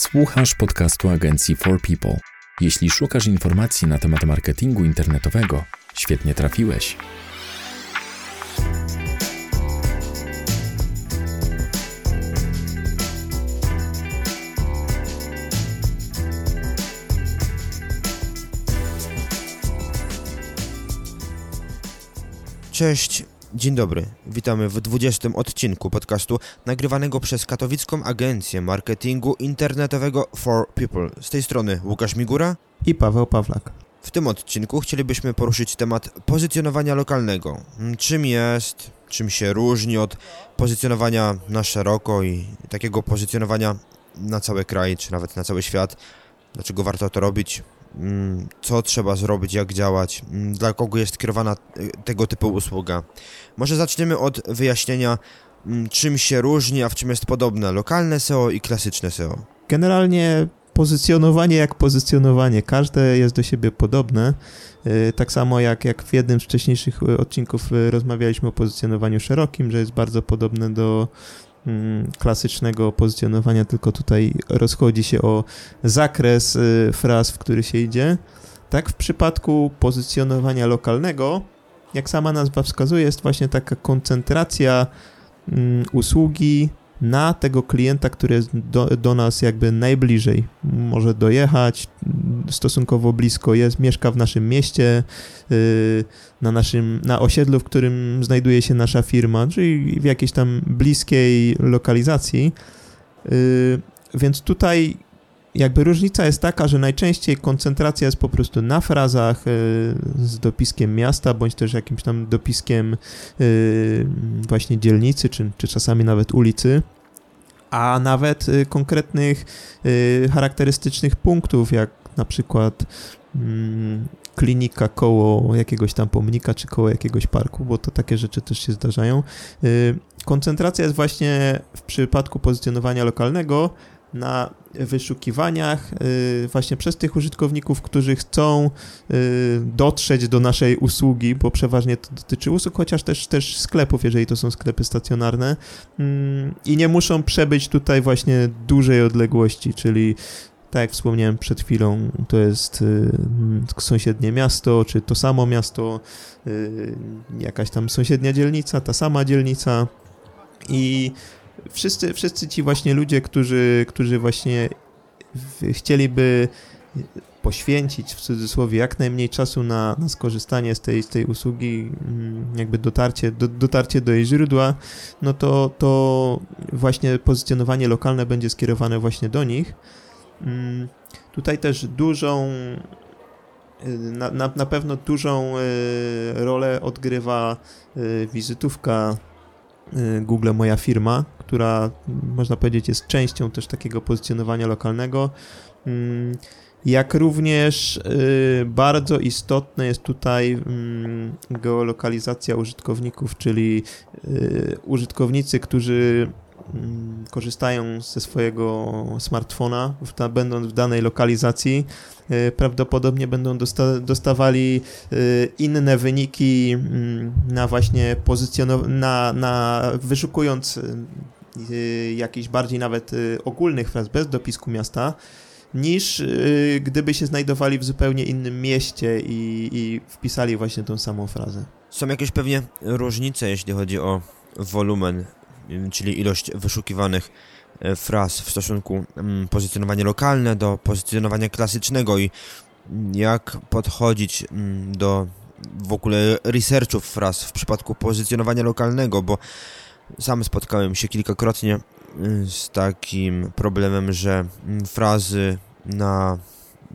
Słuchasz podcastu agencji 4People. Jeśli szukasz informacji na temat marketingu internetowego, świetnie trafiłeś. Cześć, dzień dobry. Witamy w 20. odcinku podcastu nagrywanego przez katowicką agencję marketingu internetowego 4People. Z tej strony Łukasz Migura i Paweł Pawlak. W tym odcinku chcielibyśmy poruszyć temat pozycjonowania lokalnego. Czym jest, czym się różni od pozycjonowania na szeroko i takiego pozycjonowania na cały kraj, czy nawet na cały świat. Dlaczego warto to robić? Co trzeba zrobić, jak działać, dla kogo jest skierowana tego typu usługa. Może zaczniemy od wyjaśnienia, czym się różni, a w czym jest podobne lokalne SEO i klasyczne SEO. Generalnie pozycjonowanie jak pozycjonowanie, każde jest do siebie podobne, tak samo jak w jednym z wcześniejszych odcinków rozmawialiśmy o pozycjonowaniu szerokim, że jest bardzo podobne do klasycznego pozycjonowania, tylko tutaj rozchodzi się o zakres fraz, w który się idzie. Tak w przypadku pozycjonowania lokalnego, jak sama nazwa wskazuje, jest właśnie taka koncentracja usługi na tego klienta, który jest do nas jakby najbliżej. Może dojechać, stosunkowo blisko jest, mieszka w naszym mieście, na osiedlu, w którym znajduje się nasza firma, czyli w jakiejś tam bliskiej lokalizacji. Więc tutaj jakby różnica jest taka, że najczęściej koncentracja jest po prostu na frazach z dopiskiem miasta, bądź też jakimś tam dopiskiem właśnie dzielnicy, czy czasami nawet ulicy, a nawet konkretnych charakterystycznych punktów, jak na przykład klinika koło jakiegoś tam pomnika, czy koło jakiegoś parku, bo to takie rzeczy też się zdarzają. Koncentracja jest właśnie w przypadku pozycjonowania lokalnego na wyszukiwaniach właśnie przez tych użytkowników, którzy chcą dotrzeć do naszej usługi, bo przeważnie to dotyczy usług, chociaż też sklepów, jeżeli to są sklepy stacjonarne i nie muszą przebyć tutaj właśnie dużej odległości, czyli tak jak wspomniałem przed chwilą, to jest sąsiednie miasto, czy to samo miasto, jakaś tam sąsiednia dzielnica, ta sama dzielnica i wszyscy ci właśnie ludzie, którzy właśnie chcieliby poświęcić w cudzysłowie jak najmniej czasu na skorzystanie z tej usługi, jakby dotarcie do jej źródła, no to właśnie pozycjonowanie lokalne będzie skierowane właśnie do nich. Tutaj też na pewno dużą rolę odgrywa wizytówka Google Moja Firma, która można powiedzieć jest częścią też takiego pozycjonowania lokalnego, jak również bardzo istotna jest tutaj geolokalizacja użytkowników, czyli użytkownicy, którzy korzystają ze swojego smartfona, będąc w danej lokalizacji, prawdopodobnie będą dostawali inne wyniki na właśnie wyszukując jakichś bardziej nawet ogólnych fraz bez dopisku miasta, niż gdyby się znajdowali w zupełnie innym mieście i wpisali właśnie tą samą frazę. Są jakieś pewnie różnice, jeśli chodzi o wolumen, czyli ilość wyszukiwanych fraz w stosunku pozycjonowania lokalne do pozycjonowania klasycznego i jak podchodzić do w ogóle researchów fraz w przypadku pozycjonowania lokalnego, bo sam spotkałem się kilkakrotnie z takim problemem, że frazy na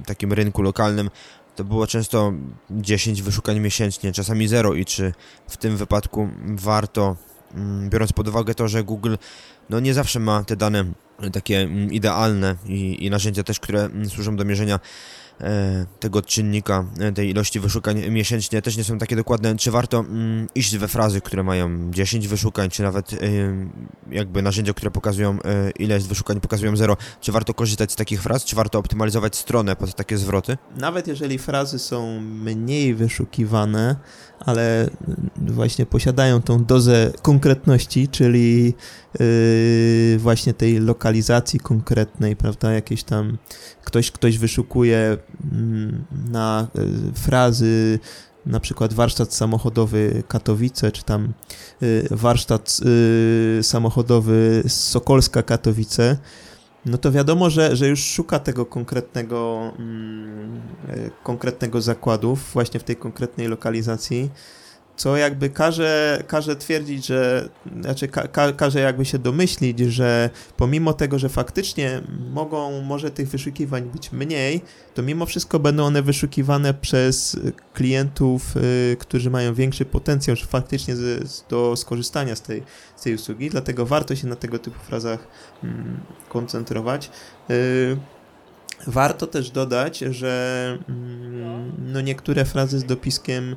takim rynku lokalnym to było często 10 wyszukań miesięcznie, czasami 0 i czy w tym wypadku warto, biorąc pod uwagę to, że Google nie zawsze ma te dane takie idealne i narzędzia też, które służą do mierzenia tego czynnika, tej ilości wyszukań miesięcznie też nie są takie dokładne. Czy warto iść we frazy, które mają 10 wyszukań, czy nawet jakby narzędzia, które pokazują ile jest wyszukań, pokazują 0. Czy warto korzystać z takich fraz? Czy warto optymalizować stronę pod takie zwroty? Nawet jeżeli frazy są mniej wyszukiwane, ale właśnie posiadają tą dozę konkretności, czyli właśnie tej lokalizacji konkretnej, prawda, jakieś tam ktoś wyszukuje na frazy na przykład warsztat samochodowy Katowice, czy tam warsztat samochodowy Sokolska Katowice, no to wiadomo, że już szuka tego konkretnego zakładu właśnie w tej konkretnej lokalizacji, co jakby każe twierdzić, że znaczy każe jakby się domyślić, że pomimo tego, że faktycznie może tych wyszukiwań być mniej, to mimo wszystko będą one wyszukiwane przez klientów, którzy mają większy potencjał faktycznie do skorzystania z tej usługi, dlatego warto się na tego typu frazach koncentrować. Warto też dodać, że no niektóre frazy z dopiskiem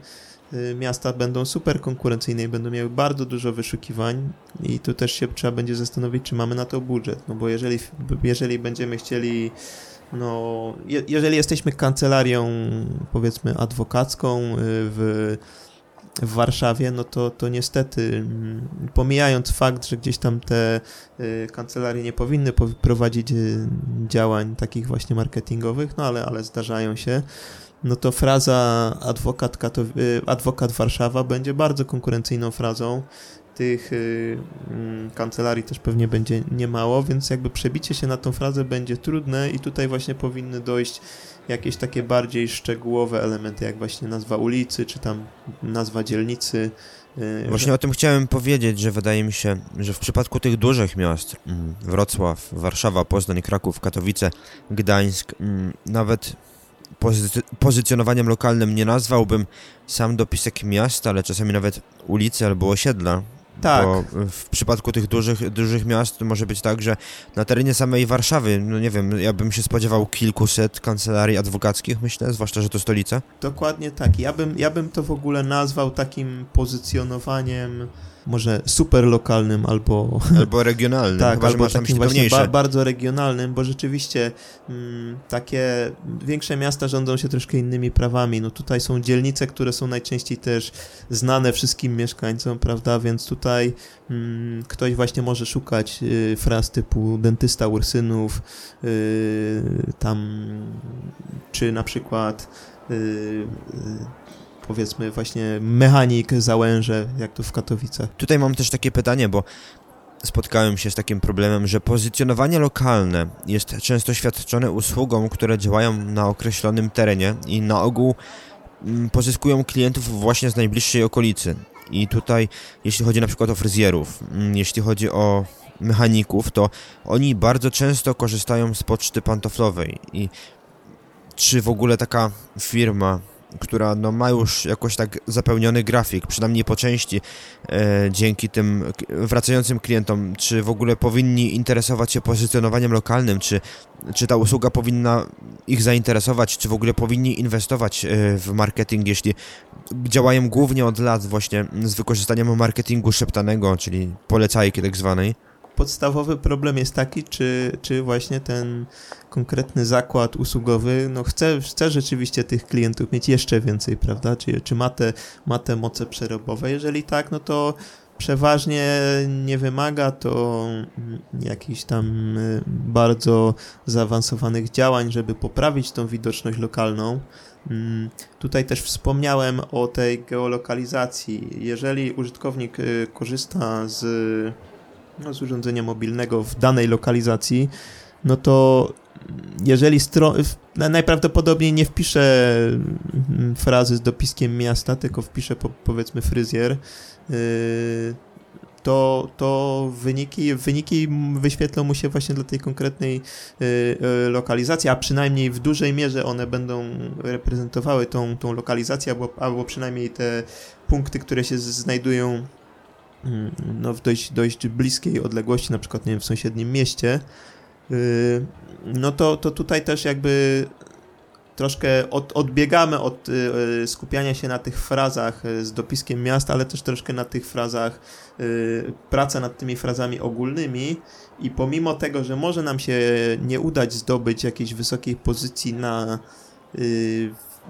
miasta będą super konkurencyjne i będą miały bardzo dużo wyszukiwań i tu też się trzeba będzie zastanowić, czy mamy na to budżet, no bo jeżeli będziemy chcieli, no jeżeli jesteśmy kancelarią, powiedzmy adwokacką w Warszawie, no to niestety, pomijając fakt, że gdzieś tam te kancelarie nie powinny prowadzić działań takich właśnie marketingowych, no ale zdarzają się, no to fraza adwokat Warszawa będzie bardzo konkurencyjną frazą. Tych kancelarii też pewnie będzie niemało, więc jakby przebicie się na tą frazę będzie trudne i tutaj właśnie powinny dojść jakieś takie bardziej szczegółowe elementy, jak właśnie nazwa ulicy, czy tam nazwa dzielnicy. Właśnie o tym chciałem powiedzieć, że wydaje mi się, że w przypadku tych dużych miast, Wrocław, Warszawa, Poznań, Kraków, Katowice, Gdańsk, nawet pozycjonowaniem lokalnym nie nazwałbym sam dopisek miasta, ale czasami nawet ulicy albo osiedla. Tak. Bo w przypadku tych dużych miast może być tak, że na terenie samej Warszawy, no nie wiem, ja bym się spodziewał kilkuset kancelarii adwokackich, myślę, zwłaszcza, że to stolica. Dokładnie tak. Ja bym to w ogóle nazwał takim pozycjonowaniem może super lokalnym albo regionalnym, tak, chyba, albo że masz takim właśnie bardzo regionalnym, bo rzeczywiście takie większe miasta rządzą się troszkę innymi prawami. No tutaj są dzielnice, które są najczęściej też znane wszystkim mieszkańcom, prawda, więc tutaj ktoś właśnie może szukać fraz typu dentysta Ursynów, tam czy na przykład powiedzmy właśnie mechanik Załęże, jak to w Katowicach. Tutaj mam też takie pytanie, bo spotkałem się z takim problemem, że pozycjonowanie lokalne jest często świadczone usługom, które działają na określonym terenie i na ogół pozyskują klientów właśnie z najbliższej okolicy. I tutaj, jeśli chodzi na przykład o fryzjerów, jeśli chodzi o mechaników, to oni bardzo często korzystają z poczty pantoflowej. I czy w ogóle taka firma, która no ma już jakoś tak zapełniony grafik, przynajmniej po części dzięki tym wracającym klientom, czy w ogóle powinni interesować się pozycjonowaniem lokalnym, czy ta usługa powinna ich zainteresować, czy w ogóle powinni inwestować w marketing, jeśli działają głównie od lat właśnie z wykorzystaniem marketingu szeptanego, czyli polecajki tak zwanej. Podstawowy problem jest taki, czy właśnie ten konkretny zakład usługowy no chce rzeczywiście tych klientów mieć jeszcze więcej, prawda? Czy ma te moce przerobowe? Jeżeli tak, no to przeważnie nie wymaga to jakichś tam bardzo zaawansowanych działań, żeby poprawić tą widoczność lokalną. Tutaj też wspomniałem o tej geolokalizacji. Jeżeli użytkownik korzysta z urządzenia mobilnego w danej lokalizacji, no to jeżeli najprawdopodobniej nie wpiszę frazy z dopiskiem miasta, tylko wpiszę powiedzmy fryzjer, to wyniki wyświetlą mu się właśnie dla tej konkretnej lokalizacji, a przynajmniej w dużej mierze one będą reprezentowały tą lokalizację, albo przynajmniej te punkty, które się znajdują no w dość bliskiej odległości, na przykład, nie wiem, w sąsiednim mieście, no to tutaj też jakby troszkę odbiegamy od skupiania się na tych frazach z dopiskiem miasta, ale też troszkę na tych frazach, praca nad tymi frazami ogólnymi i pomimo tego, że może nam się nie udać zdobyć jakiejś wysokiej pozycji na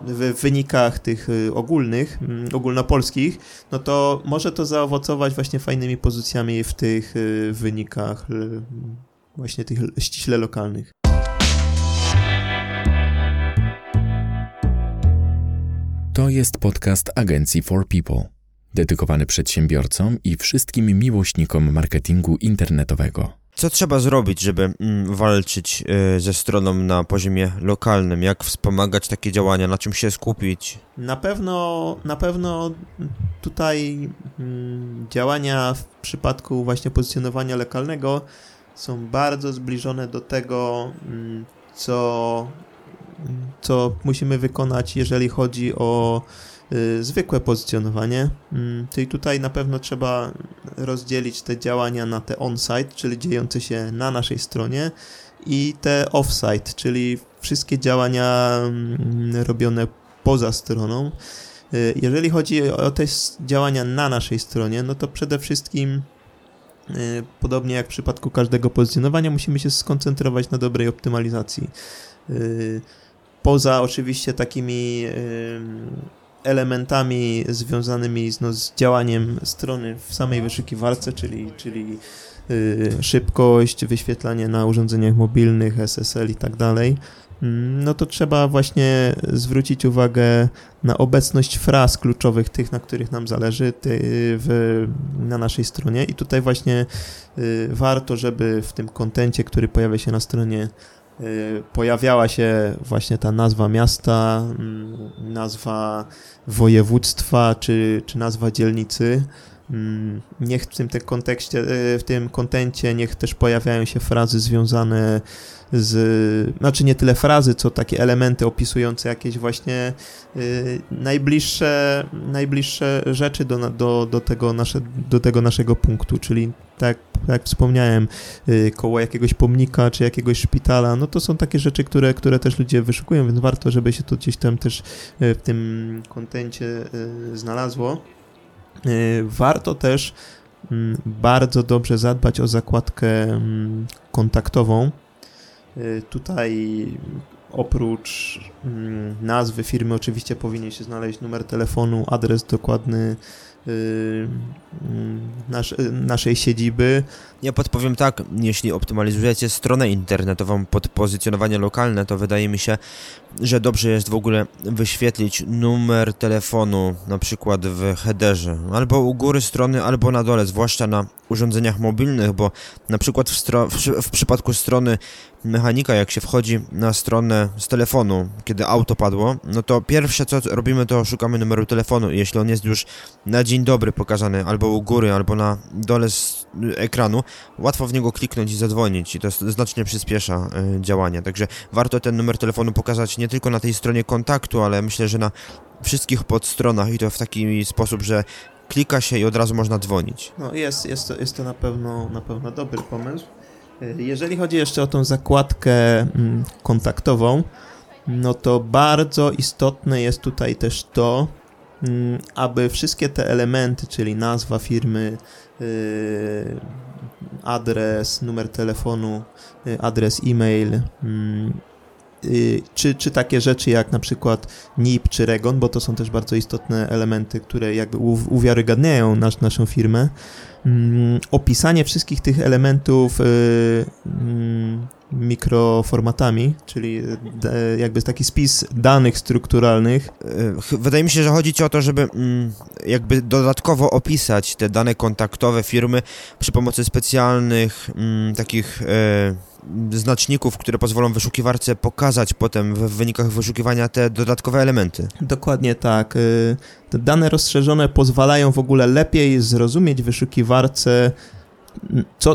w wynikach tych ogólnych, ogólnopolskich, no to może to zaowocować właśnie fajnymi pozycjami w tych wynikach właśnie tych ściśle lokalnych. To jest podcast agencji 4People, dedykowany przedsiębiorcom i wszystkim miłośnikom marketingu internetowego. Co trzeba zrobić, żeby walczyć ze stroną na poziomie lokalnym? Jak wspomagać takie działania? Na czym się skupić? Na pewno tutaj działania w przypadku właśnie pozycjonowania lokalnego są bardzo zbliżone do tego, co musimy wykonać, jeżeli chodzi o zwykłe pozycjonowanie. Czyli tutaj na pewno trzeba rozdzielić te działania na te on-site, czyli dziejące się na naszej stronie i te off-site, czyli wszystkie działania robione poza stroną. Jeżeli chodzi o te działania na naszej stronie, no to przede wszystkim podobnie jak w przypadku każdego pozycjonowania musimy się skoncentrować na dobrej optymalizacji. Poza oczywiście takimi elementami związanymi z działaniem strony w samej wyszukiwarce, czyli szybkość, wyświetlanie na urządzeniach mobilnych, SSL i tak dalej, no to trzeba właśnie zwrócić uwagę na obecność fraz kluczowych, tych, na których nam zależy na naszej stronie i tutaj właśnie warto, żeby w tym kontencie, który pojawia się na stronie, pojawiała się właśnie ta nazwa miasta, nazwa województwa czy nazwa dzielnicy. Niech w tym kontencie niech też pojawiają się frazy związane znaczy nie tyle frazy, co takie elementy opisujące jakieś właśnie najbliższe rzeczy do tego naszego punktu, czyli tak jak wspomniałem, koło jakiegoś pomnika czy jakiegoś szpitala, no to są takie rzeczy, które też ludzie wyszukują, więc warto, żeby się to gdzieś tam też w tym kontencie znalazło. Warto też bardzo dobrze zadbać o zakładkę kontaktową. Tutaj oprócz nazwy firmy oczywiście powinien się znaleźć numer telefonu, adres dokładny naszej siedziby. Ja podpowiem tak, jeśli optymalizujecie stronę internetową pod pozycjonowanie lokalne, to wydaje mi się, że dobrze jest w ogóle wyświetlić numer telefonu, na przykład w headerze, albo u góry strony, albo na dole, zwłaszcza na urządzeniach mobilnych, bo na przykład w przypadku strony mechanika, jak się wchodzi na stronę z telefonu, kiedy auto padło, no to pierwsze co robimy, to szukamy numeru telefonu. Jeśli on jest już na dzień dobry pokazany, albo u góry, albo na dole z ekranu, łatwo w niego kliknąć i zadzwonić i to znacznie przyspiesza działania. Także warto ten numer telefonu pokazać nie tylko na tej stronie kontaktu, ale myślę, że na wszystkich podstronach i to w taki sposób, że klika się i od razu można dzwonić. No jest to na pewno dobry pomysł. Jeżeli chodzi jeszcze o tą zakładkę kontaktową, no to bardzo istotne jest tutaj też to, aby wszystkie te elementy, czyli nazwa firmy, adres, numer telefonu, adres e-mail, czy takie rzeczy jak na przykład NIP czy REGON, bo to są też bardzo istotne elementy, które jakby uwiarygadniają naszą firmę. Opisanie wszystkich tych elementów mikroformatami, czyli jakby taki spis danych strukturalnych. Wydaje mi się, że chodzi ci o to, żeby jakby dodatkowo opisać te dane kontaktowe firmy przy pomocy specjalnych takich znaczników, które pozwolą wyszukiwarce pokazać potem w wynikach wyszukiwania te dodatkowe elementy. Dokładnie tak. Te dane rozszerzone pozwalają w ogóle lepiej zrozumieć wyszukiwarce,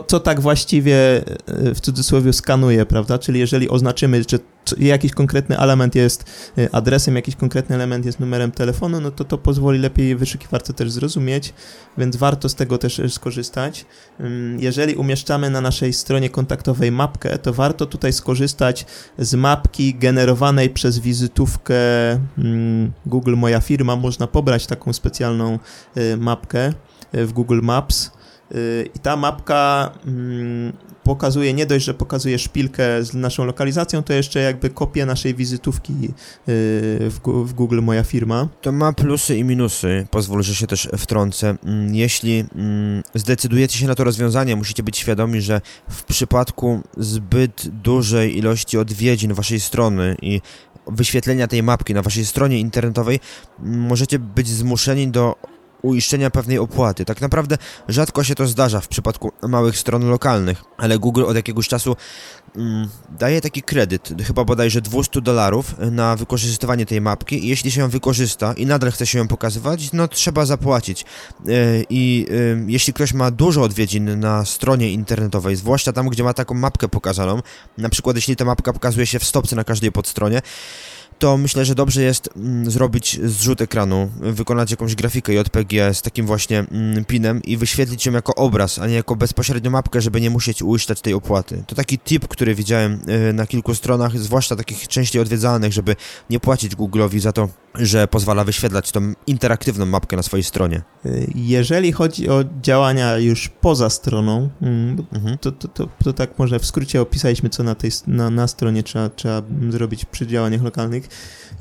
co tak właściwie w cudzysłowie skanuje, prawda? Czyli jeżeli oznaczymy, że jakiś konkretny element jest adresem, jakiś konkretny element jest numerem telefonu, no to pozwoli lepiej wyszukiwarce też zrozumieć, więc warto z tego też skorzystać. Jeżeli umieszczamy na naszej stronie kontaktowej mapkę, to warto tutaj skorzystać z mapki generowanej przez wizytówkę Google Moja Firma. Można pobrać taką specjalną mapkę w Google Maps. I ta mapka pokazuje, nie dość, że pokazuje szpilkę z naszą lokalizacją, to jeszcze jakby kopię naszej wizytówki w Google Moja Firma. To ma plusy i minusy, pozwól, że się też wtrącę. Jeśli zdecydujecie się na to rozwiązanie, musicie być świadomi, że w przypadku zbyt dużej ilości odwiedzin waszej strony i wyświetlenia tej mapki na waszej stronie internetowej możecie być zmuszeni do uiszczenia pewnej opłaty. Tak naprawdę rzadko się to zdarza w przypadku małych stron lokalnych, ale Google od jakiegoś czasu daje taki kredyt, chyba bodajże $200 na wykorzystywanie tej mapki i jeśli się ją wykorzysta i nadal chce się ją pokazywać, no trzeba zapłacić. I jeśli ktoś ma dużo odwiedzin na stronie internetowej, zwłaszcza tam, gdzie ma taką mapkę pokazaną, na przykład jeśli ta mapka pokazuje się w stopce na każdej podstronie, to myślę, że dobrze jest zrobić zrzut ekranu, wykonać jakąś grafikę JPG z takim właśnie pinem i wyświetlić ją jako obraz, a nie jako bezpośrednią mapkę, żeby nie musieć uiszczać tej opłaty. To taki tip, który widziałem na kilku stronach, zwłaszcza takich częściej odwiedzanych, żeby nie płacić Google'owi za to, że pozwala wyświetlać tą interaktywną mapkę na swojej stronie. Jeżeli chodzi o działania już poza stroną, to tak może w skrócie opisaliśmy, co na stronie trzeba zrobić przy działaniach lokalnych.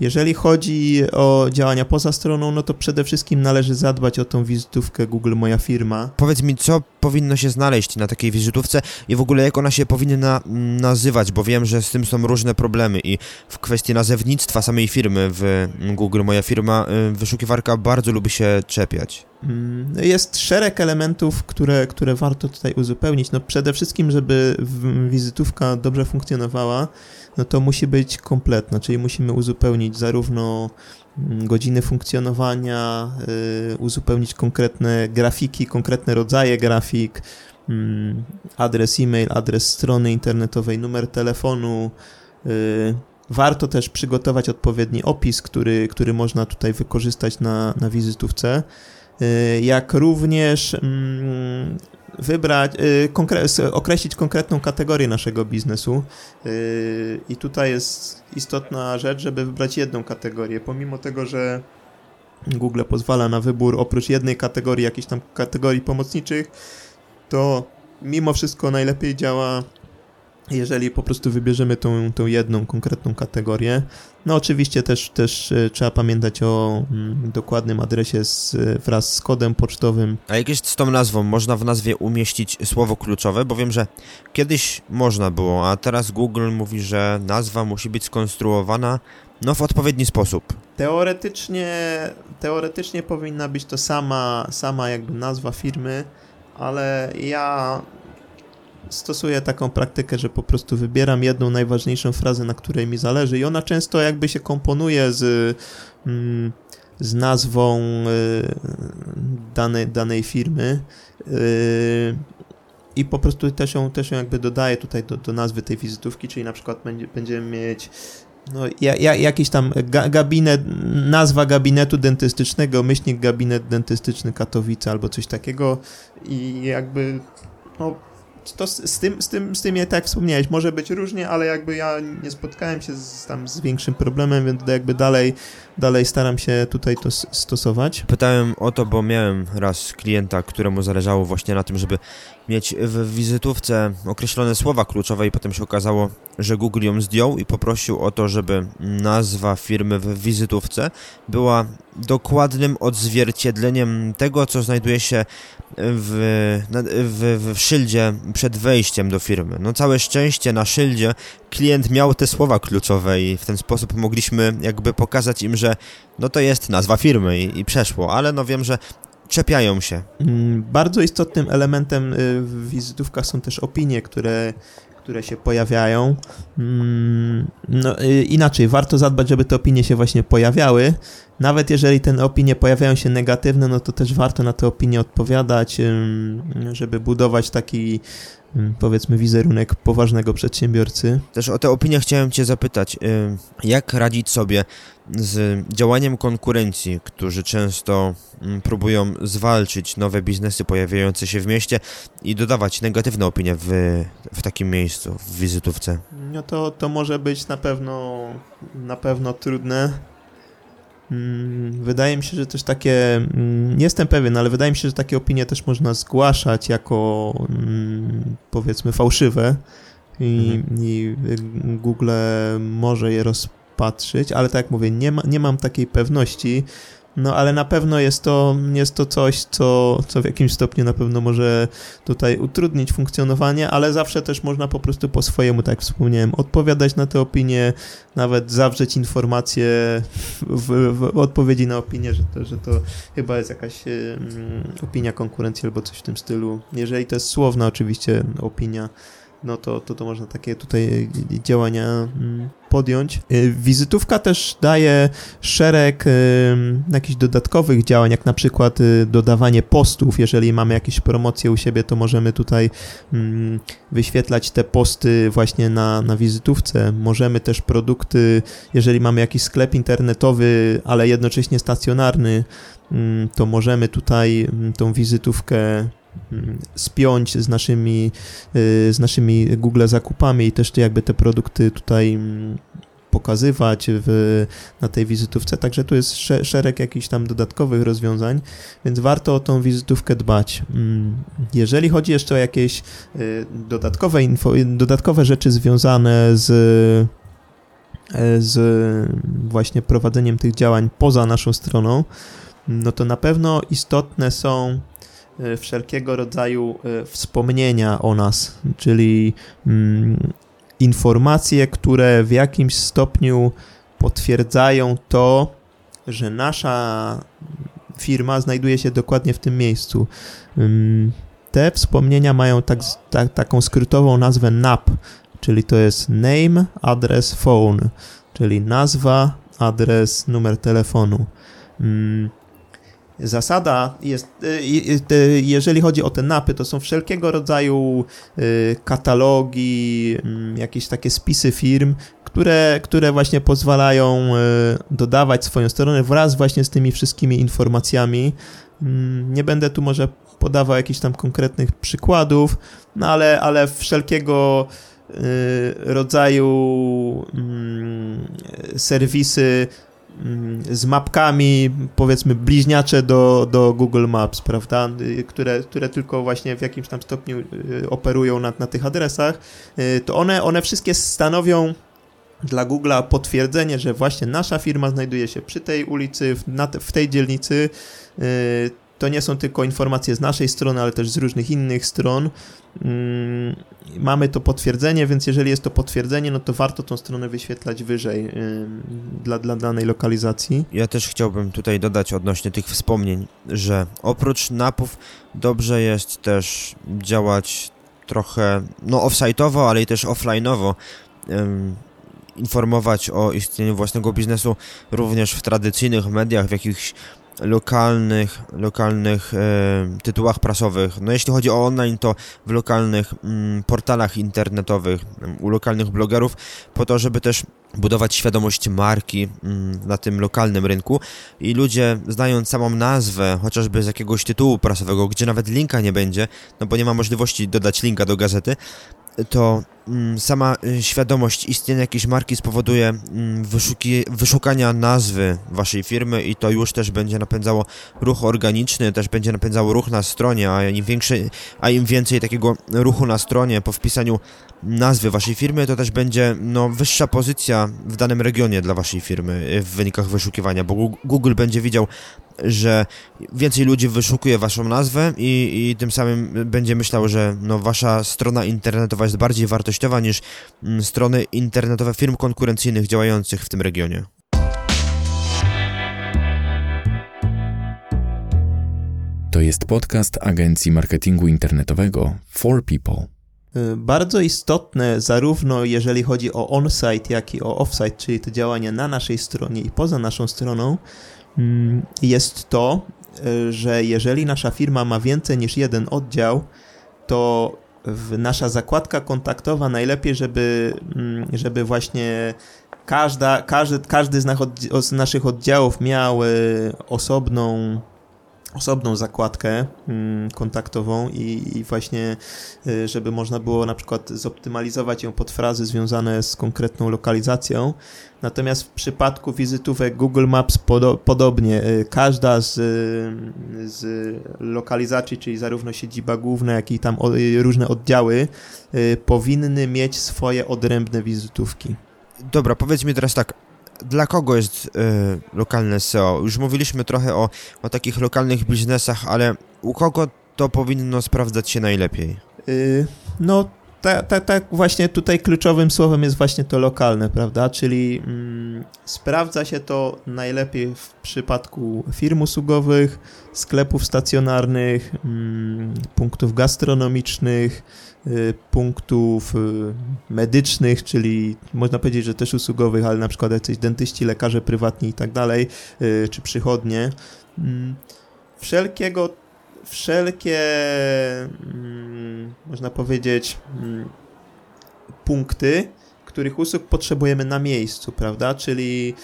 Jeżeli chodzi o działania poza stroną, no to przede wszystkim należy zadbać o tą wizytówkę Google Moja Firma. Powiedz mi, co powinno się znaleźć na takiej wizytówce i w ogóle jak ona się powinna nazywać, bo wiem, że z tym są różne problemy i w kwestii nazewnictwa samej firmy w Google Moja Firma wyszukiwarka bardzo lubi się czepiać. Jest szereg elementów, które warto tutaj uzupełnić. No przede wszystkim, żeby wizytówka dobrze funkcjonowała, no to musi być kompletna, czyli musimy uzupełnić zarówno godziny funkcjonowania, uzupełnić konkretne grafiki, konkretne rodzaje grafik, adres e-mail, adres strony internetowej, numer telefonu. Warto też przygotować odpowiedni opis, który można tutaj wykorzystać na wizytówce, jak również wybrać, określić konkretną kategorię naszego biznesu i tutaj jest istotna rzecz, żeby wybrać jedną kategorię, pomimo tego, że Google pozwala na wybór oprócz jednej kategorii, jakichś tam kategorii pomocniczych, to mimo wszystko najlepiej działa, jeżeli po prostu wybierzemy tą jedną konkretną kategorię. No oczywiście też trzeba pamiętać o dokładnym adresie wraz z kodem pocztowym. A jak jest z tą nazwą? Można w nazwie umieścić słowo kluczowe? Bo wiem, że kiedyś można było, a teraz Google mówi, że nazwa musi być skonstruowana w odpowiedni sposób. Teoretycznie powinna być to sama jakby nazwa firmy, ale ja stosuję taką praktykę, że po prostu wybieram jedną najważniejszą frazę, na której mi zależy i ona często jakby się komponuje z nazwą danej firmy i po prostu też ją jakby dodaję tutaj do nazwy tej wizytówki, czyli na przykład będziemy mieć jakiś tam gabinet, nazwa gabinetu dentystycznego, -- gabinet dentystyczny Katowice albo coś takiego i jakby to z tym jak tak wspomniałeś, może być różnie, ale jakby ja nie spotkałem się z większym problemem, więc jakby dalej staram się tutaj to stosować. Pytałem o to, bo miałem raz klienta, któremu zależało właśnie na tym, żeby mieć w wizytówce określone słowa kluczowe i potem się okazało, że Google ją zdjął i poprosił o to, żeby nazwa firmy w wizytówce była dokładnym odzwierciedleniem tego, co znajduje się w szyldzie przed wejściem do firmy. Całe szczęście na szyldzie klient miał te słowa kluczowe i w ten sposób mogliśmy jakby pokazać im, że to jest nazwa firmy i przeszło, ale wiem, że czepiają się. Bardzo istotnym elementem w wizytówkach są też opinie, które które się pojawiają. No, inaczej, warto zadbać, żeby te opinie się właśnie pojawiały. Nawet jeżeli te opinie pojawiają się negatywne, no to też warto na te opinie odpowiadać, żeby budować taki, powiedzmy, wizerunek poważnego przedsiębiorcy. Też o te opinie chciałem Cię zapytać, jak radzić sobie z działaniem konkurencji, którzy często próbują zwalczyć nowe biznesy pojawiające się w mieście i dodawać negatywne opinie w takim miejscu, w wizytówce? No to może być na pewno trudne. Wydaje mi się, że też takie, nie jestem pewien, ale wydaje mi się, że takie opinie też można zgłaszać jako, powiedzmy, fałszywe i Google może je rozpatrzyć, ale tak jak mówię, nie mam takiej pewności, no ale na pewno jest to coś, co w jakimś stopniu na pewno może tutaj utrudnić funkcjonowanie, ale zawsze też można po prostu po swojemu, tak jak wspomniałem, odpowiadać na te opinie, nawet zawrzeć informacje w odpowiedzi na opinię, że to chyba jest jakaś opinia konkurencji albo coś w tym stylu. Jeżeli to jest słowna oczywiście opinia, no to można takie tutaj działania podjąć. Wizytówka też daje szereg jakichś dodatkowych działań, jak na przykład dodawanie postów. Jeżeli mamy jakieś promocje u siebie, to możemy tutaj wyświetlać te posty właśnie na wizytówce. Możemy też produkty, jeżeli mamy jakiś sklep internetowy, ale jednocześnie stacjonarny, to możemy tutaj tą wizytówkę spiąć z naszymi Google zakupami i też jakby te produkty tutaj pokazywać na tej wizytówce, także tu jest szereg jakichś tam dodatkowych rozwiązań, więc warto o tą wizytówkę dbać. Jeżeli chodzi jeszcze o jakieś dodatkowe rzeczy związane z właśnie prowadzeniem tych działań poza naszą stroną, no to na pewno istotne są wszelkiego rodzaju wspomnienia o nas, czyli informacje, które w jakimś stopniu potwierdzają to, że nasza firma znajduje się dokładnie w tym miejscu. Te wspomnienia mają taką skrótową nazwę NAP, czyli to jest Name, Address, Phone, czyli nazwa, adres, numer telefonu. Zasada jest, jeżeli chodzi o te napy, to są wszelkiego rodzaju katalogi, jakieś takie spisy firm, które właśnie pozwalają dodawać swoją stronę wraz właśnie z tymi wszystkimi informacjami. Nie będę tu może podawał jakichś tam konkretnych przykładów, no ale wszelkiego rodzaju serwisy z mapkami, powiedzmy, bliźniacze do Google Maps, prawda, które tylko właśnie w jakimś tam stopniu operują na tych adresach, to one wszystkie stanowią dla Google'a potwierdzenie, że właśnie nasza firma znajduje się przy tej ulicy, w tej dzielnicy. To nie są tylko informacje z naszej strony, ale też z różnych innych stron. Mamy to potwierdzenie, więc jeżeli jest to potwierdzenie, no to warto tą stronę wyświetlać wyżej dla danej lokalizacji. Ja też chciałbym tutaj dodać odnośnie tych wspomnień, że oprócz napów dobrze jest też działać trochę off-site'owo, ale i też offline'owo. Informować o istnieniu własnego biznesu również w tradycyjnych mediach, w jakichś lokalnych tytułach prasowych. Jeśli chodzi o online, to w lokalnych portalach internetowych, u lokalnych blogerów, po to, żeby też budować świadomość marki na tym lokalnym rynku i ludzie, znając samą nazwę, chociażby z jakiegoś tytułu prasowego, gdzie nawet linka nie będzie, bo nie ma możliwości dodać linka do gazety, to sama świadomość istnienia jakiejś marki spowoduje wyszukania nazwy waszej firmy i to już też będzie napędzało ruch organiczny, też będzie napędzało ruch na stronie, a im więcej takiego ruchu na stronie po wpisaniu nazwy waszej firmy, to też będzie wyższa pozycja w danym regionie dla waszej firmy w wynikach wyszukiwania, bo Google będzie widział, że więcej ludzi wyszukuje waszą nazwę i tym samym będzie myślał, że wasza strona internetowa jest bardziej wartościowa niż strony internetowe firm konkurencyjnych działających w tym regionie. To jest podcast agencji marketingu internetowego 4People. Bardzo istotne zarówno jeżeli chodzi o on-site, jak i o off-site, czyli te działania na naszej stronie i poza naszą stroną, jest to, że jeżeli nasza firma ma więcej niż jeden oddział, to nasza zakładka kontaktowa najlepiej, żeby właśnie każdy z naszych oddziałów miał osobną zakładkę kontaktową i właśnie żeby można było na przykład zoptymalizować ją pod frazy związane z konkretną lokalizacją. Natomiast w przypadku wizytówek Google Maps podobnie. Każda z lokalizacji, czyli zarówno siedziba główna, jak i tam różne oddziały powinny mieć swoje odrębne wizytówki. Dobra, powiedz mi teraz tak. Dla kogo jest lokalne SEO? Już mówiliśmy trochę o takich lokalnych biznesach, ale u kogo to powinno sprawdzać się najlepiej? Tak właśnie tutaj kluczowym słowem jest właśnie to lokalne, prawda? Czyli sprawdza się to najlepiej w przypadku firm usługowych, sklepów stacjonarnych, punktów gastronomicznych, punktów medycznych, czyli można powiedzieć, że też usługowych, ale na przykład jacyś dentyści, lekarze prywatni i tak dalej, czy przychodnie. Wszelkie, można powiedzieć, punkty, których usług potrzebujemy na miejscu, prawda? Czyli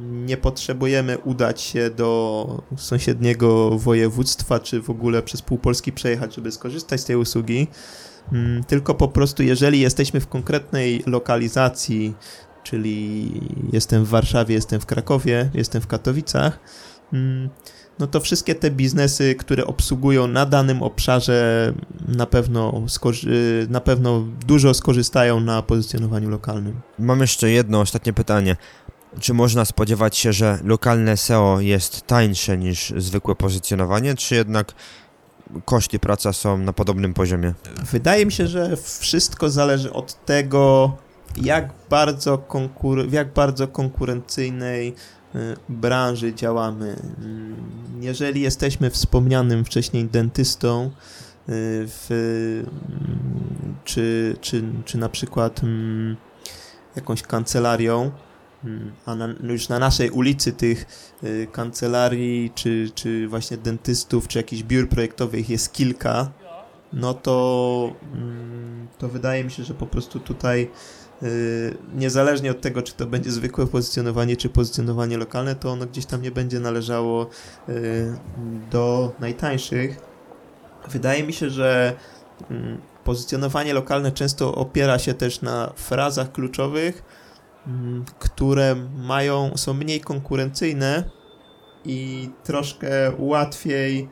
nie potrzebujemy udać się do sąsiedniego województwa, czy w ogóle przez pół Polski przejechać, żeby skorzystać z tej usługi, tylko po prostu jeżeli jesteśmy w konkretnej lokalizacji, czyli jestem w Warszawie, jestem w Krakowie, jestem w Katowicach, no to wszystkie te biznesy, które obsługują na danym obszarze na pewno dużo skorzystają na pozycjonowaniu lokalnym. Mam jeszcze jedno ostatnie pytanie. Czy można spodziewać się, że lokalne SEO jest tańsze niż zwykłe pozycjonowanie, czy jednak koszty pracy są na podobnym poziomie? Wydaje mi się, że wszystko zależy od tego, jak bardzo konkurencyjnej branży działamy. Jeżeli jesteśmy wspomnianym wcześniej dentystą, czy na przykład jakąś kancelarią, a już na naszej ulicy tych kancelarii, czy właśnie dentystów, czy jakichś biur projektowych jest kilka, no to wydaje mi się, że po prostu tutaj niezależnie od tego, czy to będzie zwykłe pozycjonowanie, czy pozycjonowanie lokalne, to ono gdzieś tam nie będzie należało do najtańszych. Wydaje mi się, że pozycjonowanie lokalne często opiera się też na frazach kluczowych, które są mniej konkurencyjne i troszkę łatwiej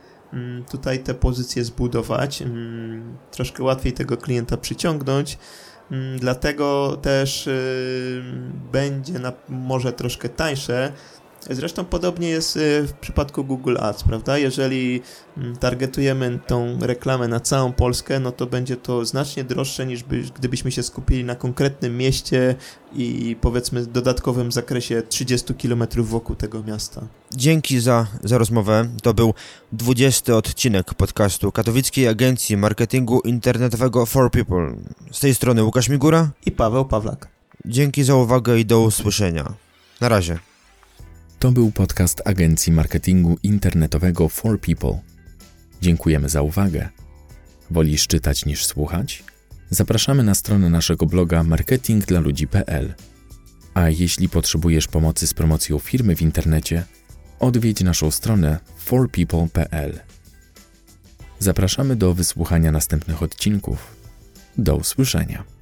tutaj te pozycje zbudować, troszkę łatwiej tego klienta przyciągnąć. Dlatego też będzie może troszkę tańsze. Zresztą podobnie jest w przypadku Google Ads, prawda? Jeżeli targetujemy tą reklamę na całą Polskę, no to będzie to znacznie droższe niż gdybyśmy się skupili na konkretnym mieście i powiedzmy dodatkowym zakresie 30 km wokół tego miasta. Dzięki za rozmowę. To był 20. odcinek podcastu Katowickiej Agencji Marketingu Internetowego 4People. Z tej strony Łukasz Migura i Paweł Pawlak. Dzięki za uwagę i do usłyszenia. Na razie. To był podcast Agencji Marketingu Internetowego 4People. Dziękujemy za uwagę. Wolisz czytać niż słuchać? Zapraszamy na stronę naszego bloga marketingdlaludzi.pl. A jeśli potrzebujesz pomocy z promocją firmy w internecie, odwiedź naszą stronę forpeople.pl. Zapraszamy do wysłuchania następnych odcinków. Do usłyszenia.